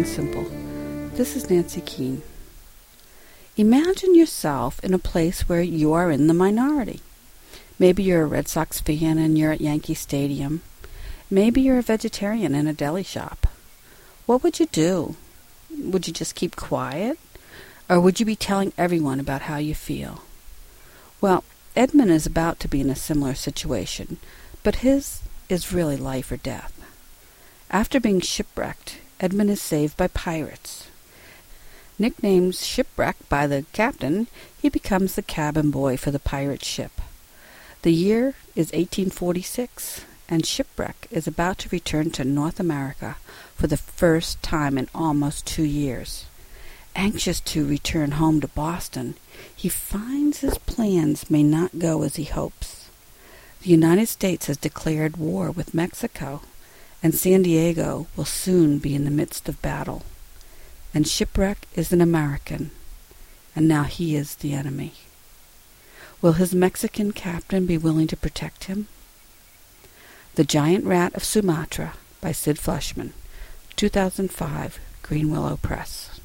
and simple. This is Nancy Keene. Imagine yourself in a place where you are in the minority. Maybe you're a Red Sox fan and you're at Yankee Stadium. Maybe you're a vegetarian in a deli shop. What would you do? Would you just keep quiet? Or would you be telling everyone about how you feel? Well, Edmund is about to be in a similar situation, but his is really life or death. After being shipwrecked, Edmund is saved by pirates. Nicknamed Shipwreck by the captain, he becomes the cabin boy for the pirate ship. The year is 1846, and Shipwreck is about to return to North America for the first time in almost 2 years. Anxious to return home to Boston, he finds his plans may not go as he hopes. The United States has declared war with Mexico, and San Diego will soon be in the midst of battle. And Shipwreck is an American, and now he is the enemy. Will his Mexican captain be willing to protect him? The Giant Rat of Sumatra by Sid Fleischman, 2005, Green Willow Press.